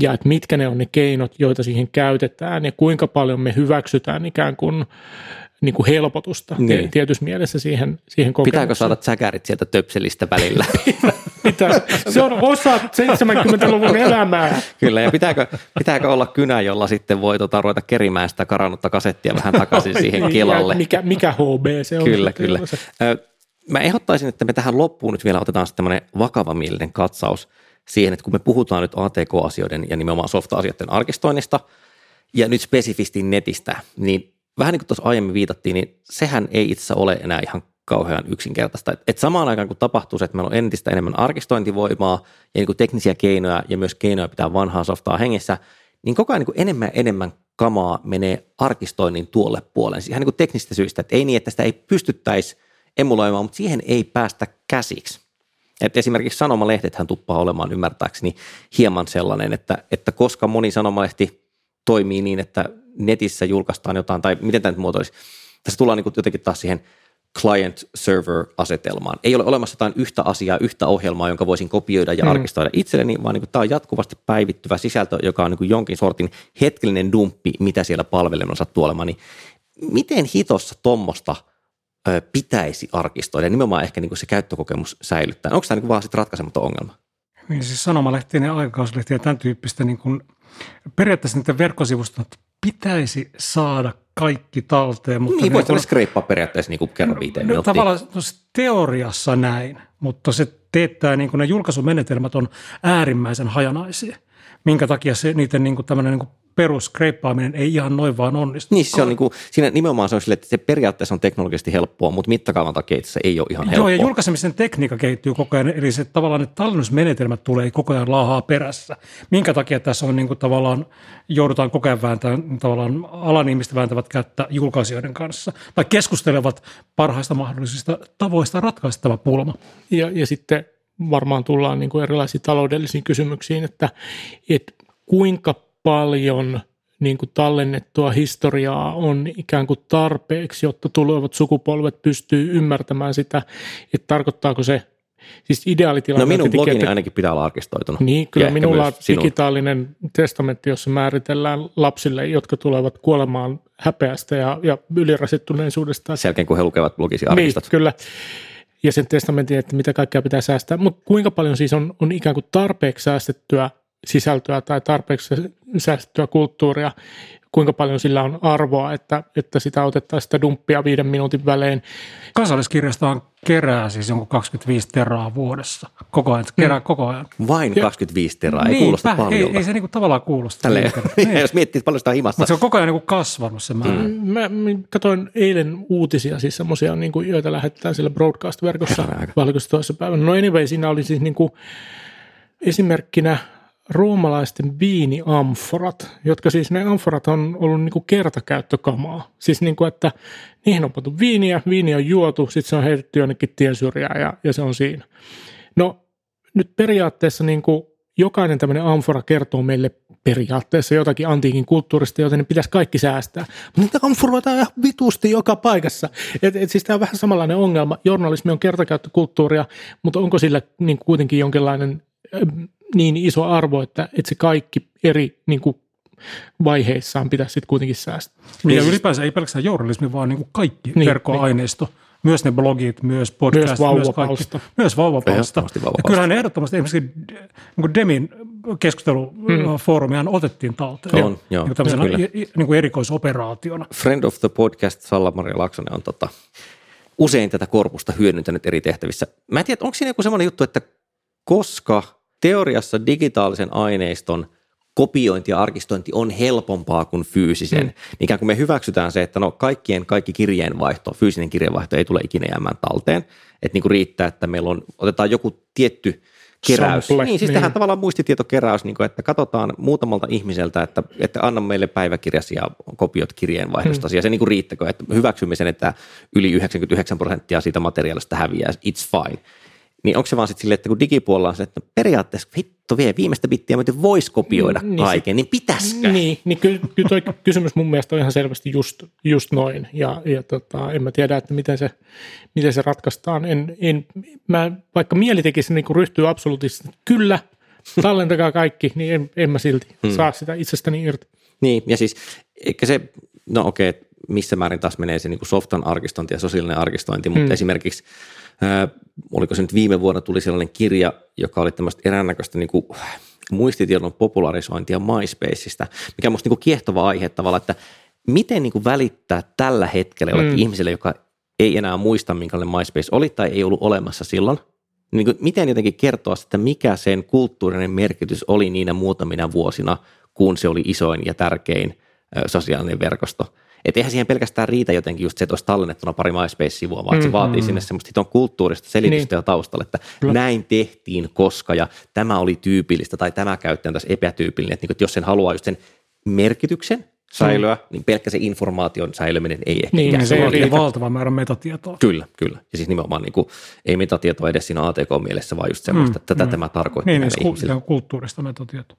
ja että mitkä ne on ne keinot, joita siihen käytetään, ja kuinka paljon me hyväksytään ikään kuin niin kuin helpotusta niin. tietyssä mielessä siihen, siihen kokemukseen. Pitääkö saada tsäkärit sieltä töpselistä välillä? Pitää. Se on osa seitsemänkymmentäluvun elämää. Kyllä, ja pitääkö, pitääkö olla kynä, jolla sitten voi tota, ruveta kerimään sitä karannutta kasettia vähän takaisin siihen kelalle. Mikä, mikä H B se on? Kyllä, kyllä. Ö, mä ehdottaisin, että me tähän loppuun nyt vielä otetaan tämmöinen vakavamielinen katsaus siihen, että kun me puhutaan nyt A T K-asioiden ja nimenomaan softa-asioiden arkistoinnista ja nyt spesifisti netistä, niin vähän niin kuin tuossa aiemmin viitattiin, niin sehän ei itse ole enää ihan kauhean yksinkertaista. Et samaan aikaan kun tapahtuu se, että meillä on entistä enemmän arkistointivoimaa ja niin kuin teknisiä keinoja ja myös keinoja pitää vanhaa softaa hengessä, niin koko ajan niin kuin enemmän ja enemmän kamaa menee arkistoinnin tuolle puoleen. Ihan niin kuin teknisistä syistä, että ei niin, että sitä ei pystyttäisi emuloimaan, mutta siihen ei päästä käsiksi. Et esimerkiksi sanomalehdethän tuppaa olemaan ymmärtääkseni hieman sellainen, että, että koska moni sanomalehti toimii niin, että netissä julkaistaan jotain, tai miten tämä nyt muotoilisi. Tässä tullaan niin jotenkin taas siihen client-server-asetelmaan. Ei ole olemassa jotain yhtä asiaa, yhtä ohjelmaa, jonka voisin kopioida ja mm. arkistoida itselleni, vaan niin kuin, tämä on jatkuvasti päivittyvä sisältö, joka on niin kuin jonkin sortin hetkellinen dumppi, mitä siellä palvelimella sattuu olemaan. Niin miten hitossa tuommoista ö, pitäisi arkistoida? Nimenomaan ehkä niin kuin se käyttökokemus säilyttää. Onko tämä niin kuin vaan sitten ratkaisematon ongelma? Niin siis sanomalehtien ja aikakauslehtien ja tämän tyyppistä niin kuin, periaatteessa niiden verkkosivustot pitäisi saada kaikki talteen. Mutta niin, voisi tämmöinen skreippaa periaatteessa niin kerran viiteen minuuttiin. Tavallaan no, teoriassa näin, mutta se teettää, niin kuin ne julkaisumenetelmät on äärimmäisen hajanaisia, minkä takia se, niiden niin kuin tämmöinen niin peruskreippaaminen ei ihan noin vaan onnistu. Niin, se on niin kuin, siinä nimenomaan se on sille, että se periaatteessa on teknologisesti helppoa, mutta mittakaavan takia se ei ole ihan helppoa. Joo, ja julkaisemisen tekniikka kehittyy koko ajan, eli se tavallaan ne tallennusmenetelmät tulee koko ajan laahaa perässä. Minkä takia tässä on niin kuin tavallaan, joudutaan koko ajan vääntämään, tavallaan alan ihmistä vääntävät kättä julkaisijoiden kanssa, tai keskustelevat parhaista mahdollisista tavoista ratkaistava pulma. Ja, ja sitten varmaan tullaan niin kuin erilaisiin taloudellisiin kysymyksiin, että, että kuinka paljon niin kuin tallennettua historiaa on ikään kuin tarpeeksi, jotta tulevat sukupolvet pystyy ymmärtämään sitä, että tarkoittaako se, siis ideaalitilanne. No minun blogini että, ainakin pitää olla arkistoitunut. Niin, kyllä minulla on digitaalinen testamentti, jossa määritellään lapsille, jotka tulevat kuolemaan häpeästä ja, ja ylirasittuneisuudesta. Sen jälkeen, kun he lukevat blogisi arkistot. Niin, kyllä. Ja sen testamentin, että mitä kaikkea pitää säästää. Mutta kuinka paljon siis on, on ikään kuin tarpeeksi säästettyä sisältöä tai tarpeeksi säästettyä kulttuuria, kuinka paljon sillä on arvoa, että, että sitä otetaan sitä dumppia viiden minuutin välein. Kansalliskirjastohan kerää siis jonkun kaksikymmentäviisi teraa vuodessa, koko ajan, kerää mm. koko ajan. Vain kaksikymmentäviisi teraa, ei niin, kuulosta paljon. Ei, ei se niinku tavallaan kuulosta. Tälleen, niin. Jos miettii, paljon sitä on himassa. Mutta se on koko ajan niinku kasvanut se määrä. Mm. Mä katsoin eilen uutisia, siis semmoisia, niinku, joita lähetetään siellä broadcast-verkossa valkoistoissa päivänä. No anyway, siinä oli siis niinku esimerkkinä roomalaisten viiniamforat, jotka siis ne amforat on ollut niinku kertakäyttökamaa. Siis niinku, että niihin on pantu viiniä, viini on juotu, sitten se on heitetty jonnekin tiensyrjään ja, ja se on siinä. No nyt periaatteessa niinku jokainen tämmöinen amfora kertoo meille periaatteessa jotakin antiikin kulttuurista, joten ne pitäisi kaikki säästää. Mutta niitä amforoita on ihan vitusti joka paikassa. Et, et siis tämä on vähän samanlainen ongelma. Journalismi on kertakäyttökulttuuria, mutta onko sillä niinku kuitenkin jonkinlainen niin iso arvo, että, että se kaikki eri niin kuin, vaiheissaan pitäisi sitten kuitenkin säästää. Ja ylipäänsä ei pelkästään journalismi, vaan niin kuin kaikki niin, verkkoaineisto, niin. Myös ne blogit, myös podcast, myös vauvapalsta. Myös, myös vauvapalsta. vauvapalsta. Kyllähän ehdottomasti esimerkiksi niin Demin keskustelufoorumiaan mm. otettiin talteen. On, joo. Niin tämmöisenä niin kuin erikoisoperaationa. Friend of the podcast Salla-Maria Laksonen on tota, usein tätä korpusta hyödyntänyt eri tehtävissä. Mä en tiedä, onko siinä joku semmoinen juttu, että koska teoriassa digitaalisen aineiston kopiointi ja arkistointi on helpompaa kuin fyysisen. Mm. Ikään kuin me hyväksytään se, että no kaikkien kaikki kirjeenvaihto, fyysinen kirjeenvaihto ei tule ikinä jäämään talteen. Että niin kuin riittää, että meillä on, otetaan joku tietty keräys. Sample, niin, siis niin. Tähän tavallaan muistitietokeräys, niin kuin, että katsotaan muutamalta ihmiseltä, että, että anna meille päiväkirjaisia kopiot kirjeenvaihdosta. Mm. Ja se niin kuin riittäkö, että hyväksymme sen, että yli yhdeksänkymmentäyhdeksän prosenttia siitä materiaalista häviää, it's fine. Niin onko se vaan sitten silleen, että kun digipuolella on se, että periaatteessa hitto vie viimeistä bittiä, mutta voisi kopioida niin kaiken, se, niin pitäisikö? Niin, niin kyllä ky, toi kysymys mun mielestä on ihan selvästi just, just noin, ja, ja tota, en mä tiedä, että miten se, miten se ratkaistaan. En, en, mä, vaikka mieli tekisi niin kuin ryhtyy absoluuttisesti, kyllä, tallentakaa kaikki, niin en, en mä silti hmm. saa sitä itsestäni irti. Niin, ja siis, eikä se, no okei, okay, missä määrin taas menee se niin kuin softan arkistointi ja sosiaalinen arkistointi, mutta hmm. esimerkiksi Öö, oliko se nyt viime vuonna tuli sellainen kirja, joka oli tämmöistä eräännäköistä niin kuin muistitiedon popularisointia MySpaceista, mikä on musta niin kuin kiehtova aihe tavallaan, että miten niin kuin välittää tällä hetkellä jollekin mm. ihmiselle, joka ei enää muista, minkälainen MySpace oli tai ei ollut olemassa silloin, niin kuin miten jotenkin kertoa, että mikä sen kulttuurinen merkitys oli niinä muutamina vuosina, kun se oli isoin ja tärkein ö, sosiaalinen verkosto. Että eihän siihen pelkästään riitä jotenkin just se, että olisi tallennettuna pari MySpace-sivua, vaan mm, se vaatii mm. sinne semmoista hiton kulttuurista selitystä niin ja taustalle, että Plot. näin tehtiin koska ja tämä oli tyypillistä tai tämä käyttäjä on tässä epätyypillinen, että, niin, että jos sen haluaa just sen merkityksen säilöä, mm. niin pelkkä se informaation säilöminen ei ehkä. Niin, se on liian valtava määrä metatietoa. Kyllä, kyllä. Ja siis nimenomaan niin kuin, ei metatietoa edes siinä A T K-mielessä, vaan just semmoista, että mm, tätä mm. tämä tarkoittaa. Niin, niin se on kulttuurista metatietoa.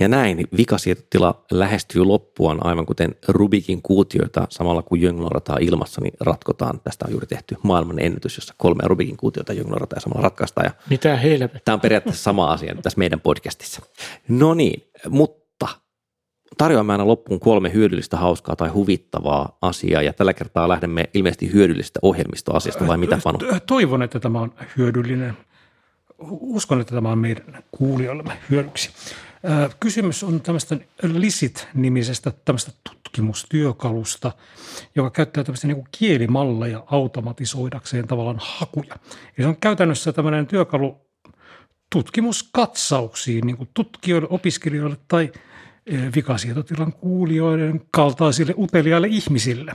Ja näin Vikasietotila lähestyy loppuaan, aivan kuten Rubikin kuutiota samalla kun jonglorataan ilmassa, niin ratkotaan. Tästä on juuri tehty maailman ennätys, jossa kolme Rubikin kuutiota jonglorataan ja samalla ratkaistaan. Ja mitä helvettiä? Tämä on periaatteessa sama asia tässä meidän podcastissa. No niin, mutta tarjoamme aina loppuun kolme hyödyllistä, hauskaa tai huvittavaa asiaa. Ja tällä kertaa lähdemme ilmeisesti hyödyllistä ohjelmistoasiasta, vai mitä, Panu? Toivon, että tämä on hyödyllinen. Uskon, että tämä on meidän kuulijoillemme hyödyksi. Kysymys on tämmöistä Elicit-nimisestä tämmöistä tutkimustyökalusta, joka käyttää tämmöistä niin kuin kielimalleja automatisoidakseen tavallaan hakuja. Eli se on käytännössä tämmöinen työkalu tutkimuskatsauksiin niin kuin tutkijoille, opiskelijoille tai vikasietotilan kuulijoiden kaltaisille uteliaille ihmisille.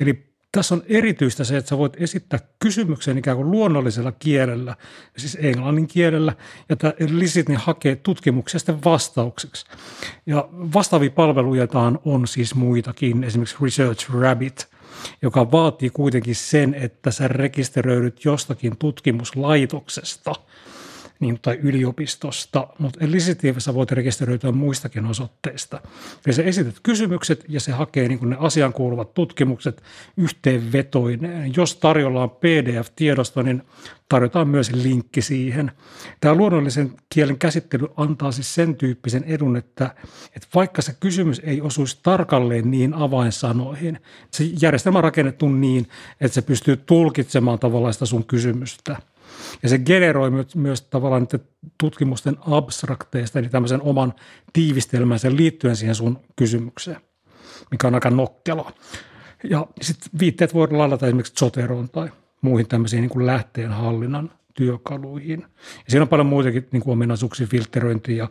Eli tässä on erityistä se, että sä voit esittää kysymyksen ikään kuin luonnollisella kielellä, siis englannin kielellä, ja tämä Elicit niin hakee tutkimuksesta vastaukseksi. Ja vastaavia palvelujataan on siis muitakin, esimerkiksi Research Rabbit, joka vaatii kuitenkin sen, että sä rekisteröidyt jostakin tutkimuslaitoksesta niin, tai yliopistosta, mutta Elicitivessä voit rekisteröityä muistakin osoitteista. Eli sä esität kysymykset ja se hakee niin kuin ne asiaan kuuluvat tutkimukset yhteenvetoineen. Jos tarjolla on P D F-tiedosto, niin tarjotaan myös linkki siihen. Tämä luonnollisen kielen käsittely antaa siis sen tyyppisen edun, että, että vaikka se kysymys ei osuisi tarkalleen niin avainsanoihin, se järjestelmä on rakennettu niin, että se pystyy tulkitsemaan tavallaan sitä sun kysymystä. Ja se generoi myös, myös tavallaan tutkimusten abstrakteista, eli tämmöisen oman tiivistelmänsä liittyen siihen sun kysymykseen, mikä on aika nokkelaa. Ja sitten viitteet voidaan ladata esimerkiksi Zoteroon tai muihin tämmöisiin niin kuin lähteenhallinnan työkaluihin. Ja siinä on paljon muitakin niin kuin ominaisuuksia, filtteröintiä ja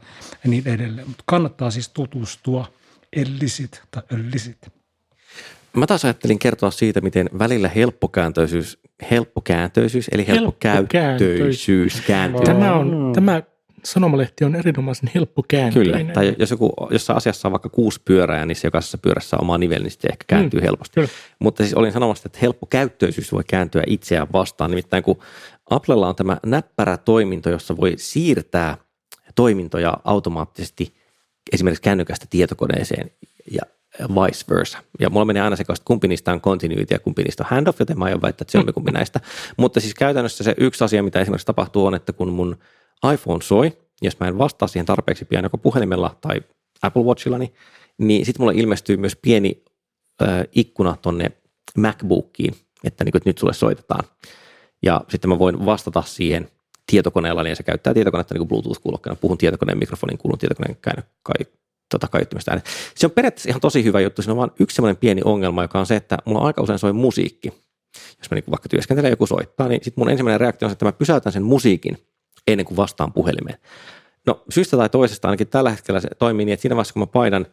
niin edelleen, mutta kannattaa siis tutustua Elicit tai Elicit. Mä taas ajattelin kertoa siitä, miten välillä helppokääntöisyys, helppokääntöisyys eli helppokäyttöisyys kääntyy. Tämä, on, tämä sanomalehti on erinomaisen helppokääntöinen. Kyllä, tai jos joku, jossain asiassa on vaikka kuusi pyörää, niin se jokaisessa pyörässä on oma nivel, niin se ehkä kääntyy mm, helposti. Kyllä. Mutta siis olin sanomassa, että helppokäyttöisyys voi kääntyä itseään vastaan. Nimittäin kun Applella on tämä näppärä toiminto, jossa voi siirtää toimintoja automaattisesti esimerkiksi kännykästä tietokoneeseen ja vice versa. Ja mulla menee aina sekaisin, kumpi niistä on continuity ja kumpi niistä on handoff, joten mä aion väittää, että se on kumpi näistä. Mutta siis käytännössä se yksi asia, mitä esimerkiksi tapahtuu, on, että kun mun iPhone soi, jos mä en vastaa siihen tarpeeksi pian joko puhelimella tai Apple Watchillani, niin sitten mulla ilmestyy myös pieni äh, ikkuna tonne MacBookiin, että, niin kuin, että nyt sulle soitetaan. Ja sitten mä voin vastata siihen tietokoneella, niin se käyttää tietokonetta niin kuin Bluetooth-kuulokkeena. Puhun tietokoneen mikrofonin, kuulun tietokoneen käyn kaikki. Tota, se on periaatteessa ihan tosi hyvä juttu. Siinä on vaan yksi sellainen pieni ongelma, joka on se, että mulla aika usein soi musiikki. Jos mä niin vaikka työskentelen, joku soittaa, niin sitten mun ensimmäinen reaktio on se, että mä pysäytän sen musiikin ennen kuin vastaan puhelimeen. No syystä tai toisesta ainakin tällä hetkellä se toimii niin, että siinä vaiheessa kun mä painan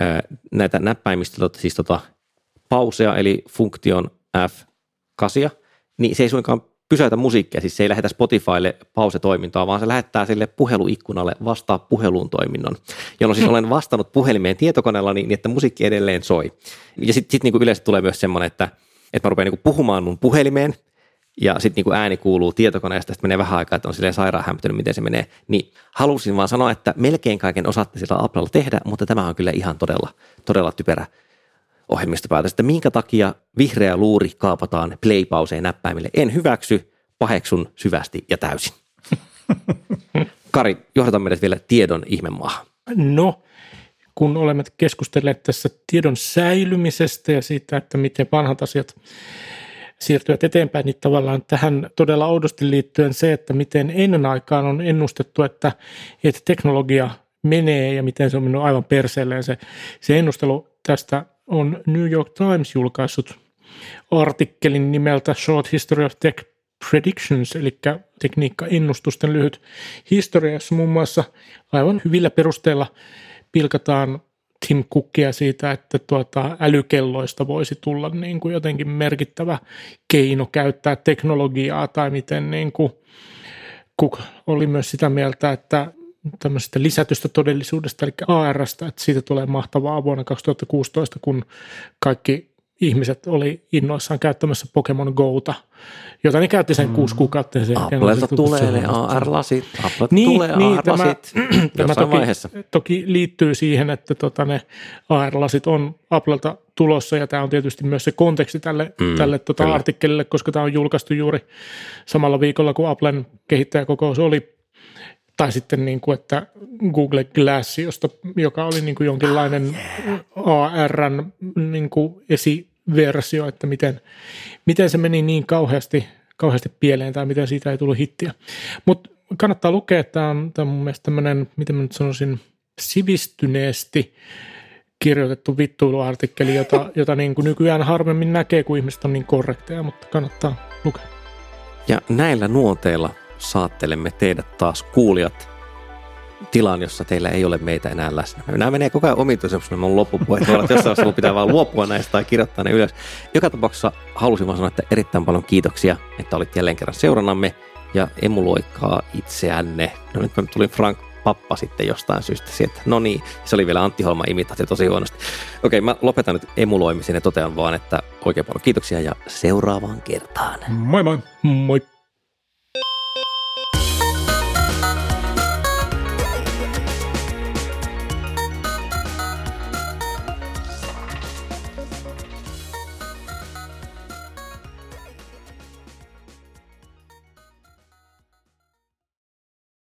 ää, näitä näppäimistöä, siis tota pausea eli funktion F kahdeksan, niin se ei suinkaan pysäytä musiikkia, siis se ei lähetä Spotifylle pausetoimintaa, vaan se lähettää sille puheluikkunalle vastaa puheluun toiminnon, jolloin siis olen vastannut puhelimeen tietokoneella niin, että musiikki edelleen soi. Ja sitten sit niinku yleensä tulee myös semmoinen, että, että mä rupean niinku puhumaan mun puhelimeen ja sitten niinku ääni kuuluu tietokoneesta, sitten menee vähän aikaa, että on silleen sairaan hämtynyt, miten se menee. Niin halusin vaan sanoa, että melkein kaiken osaatte sillä Applella tehdä, mutta tämä on kyllä ihan todella, todella typerä ohjelmistopäätös, että minkä takia vihreä luuri kaapataan play-pauseen näppäimille. En hyväksy, paheksun syvästi ja täysin. Kari, johdataan meidät vielä tiedon ihmemaahan. No, kun olemme keskustelleet tässä tiedon säilymisestä ja siitä, että miten vanhat asiat siirtyvät eteenpäin, niin tavallaan tähän todella oudosti liittyen se, että miten ennen aikaan on ennustettu, että, että teknologia menee ja miten se on mennyt aivan perseelleen. Se, se ennustelu tästä on New York Times julkaissut artikkelin nimeltä Short History of Tech Predictions, eli tekniikka-ennustusten lyhyt historia, jossa muun muassa aivan hyvillä perusteilla pilkataan Tim Cookia siitä, että tuota, älykelloista voisi tulla niin kuin jotenkin merkittävä keino käyttää teknologiaa, tai miten niin kuin Cook oli myös sitä mieltä, että tämmöisestä lisätystä todellisuudesta, eli A R:stä, että siitä tulee mahtavaa vuonna kaksituhattakuusitoista, kun kaikki ihmiset oli innoissaan käyttämässä Pokemon Gota, jota ne käytti sen kuusi kuukautta. Applelta tulee ne A R-lasit. Applelta niin, tulee niin, A R-lasit tämä, tämä toki, toki liittyy siihen, että tota ne A R-lasit on Applelta tulossa, ja tämä on tietysti myös se konteksti tälle, mm, tälle tota artikkelille, koska tämä on julkaistu juuri samalla viikolla, kun Applen kehittäjäkokous oli. Tai sitten, niin kuin, että Google Glass, josta, joka oli niin kuin jonkinlainen A R:n niin kuin esiversio, että miten, miten se meni niin kauheasti, kauheasti pieleen tai miten siitä ei tullut hittiä. Mutta kannattaa lukea, että tämä on, tämä on mun mielestä tämmöinen, miten mä nyt sanoisin, sivistyneesti kirjoitettu vittuiluartikkeli, jota, jota niin kuin nykyään harvemmin näkee, kun ihmiset on niin korrekteja, mutta kannattaa lukea. Ja näillä nuoteilla saattelemme teidät taas kuulijat tilaan, jossa teillä ei ole meitä enää läsnä. Nämä menee koko ajan omituisemmin, kun me on loppupuheet. Jossain vaiheessa pitää vaan luopua näistä tai kirjoittaa ne ylös. Joka tapauksessa halusin vaan sanoa, että erittäin paljon kiitoksia, että olit jälleen kerran seurannamme ja emuloikaa itseänne. No nyt mä tulin Frank Pappa sitten jostain syystä sieltä. No niin, se oli vielä Antti Holman imitaatio tosi huonosti. Okei, mä lopetan nyt emuloimisen ja totean vaan, että oikein paljon kiitoksia ja seuraavaan kertaan. Moi moi! Moi!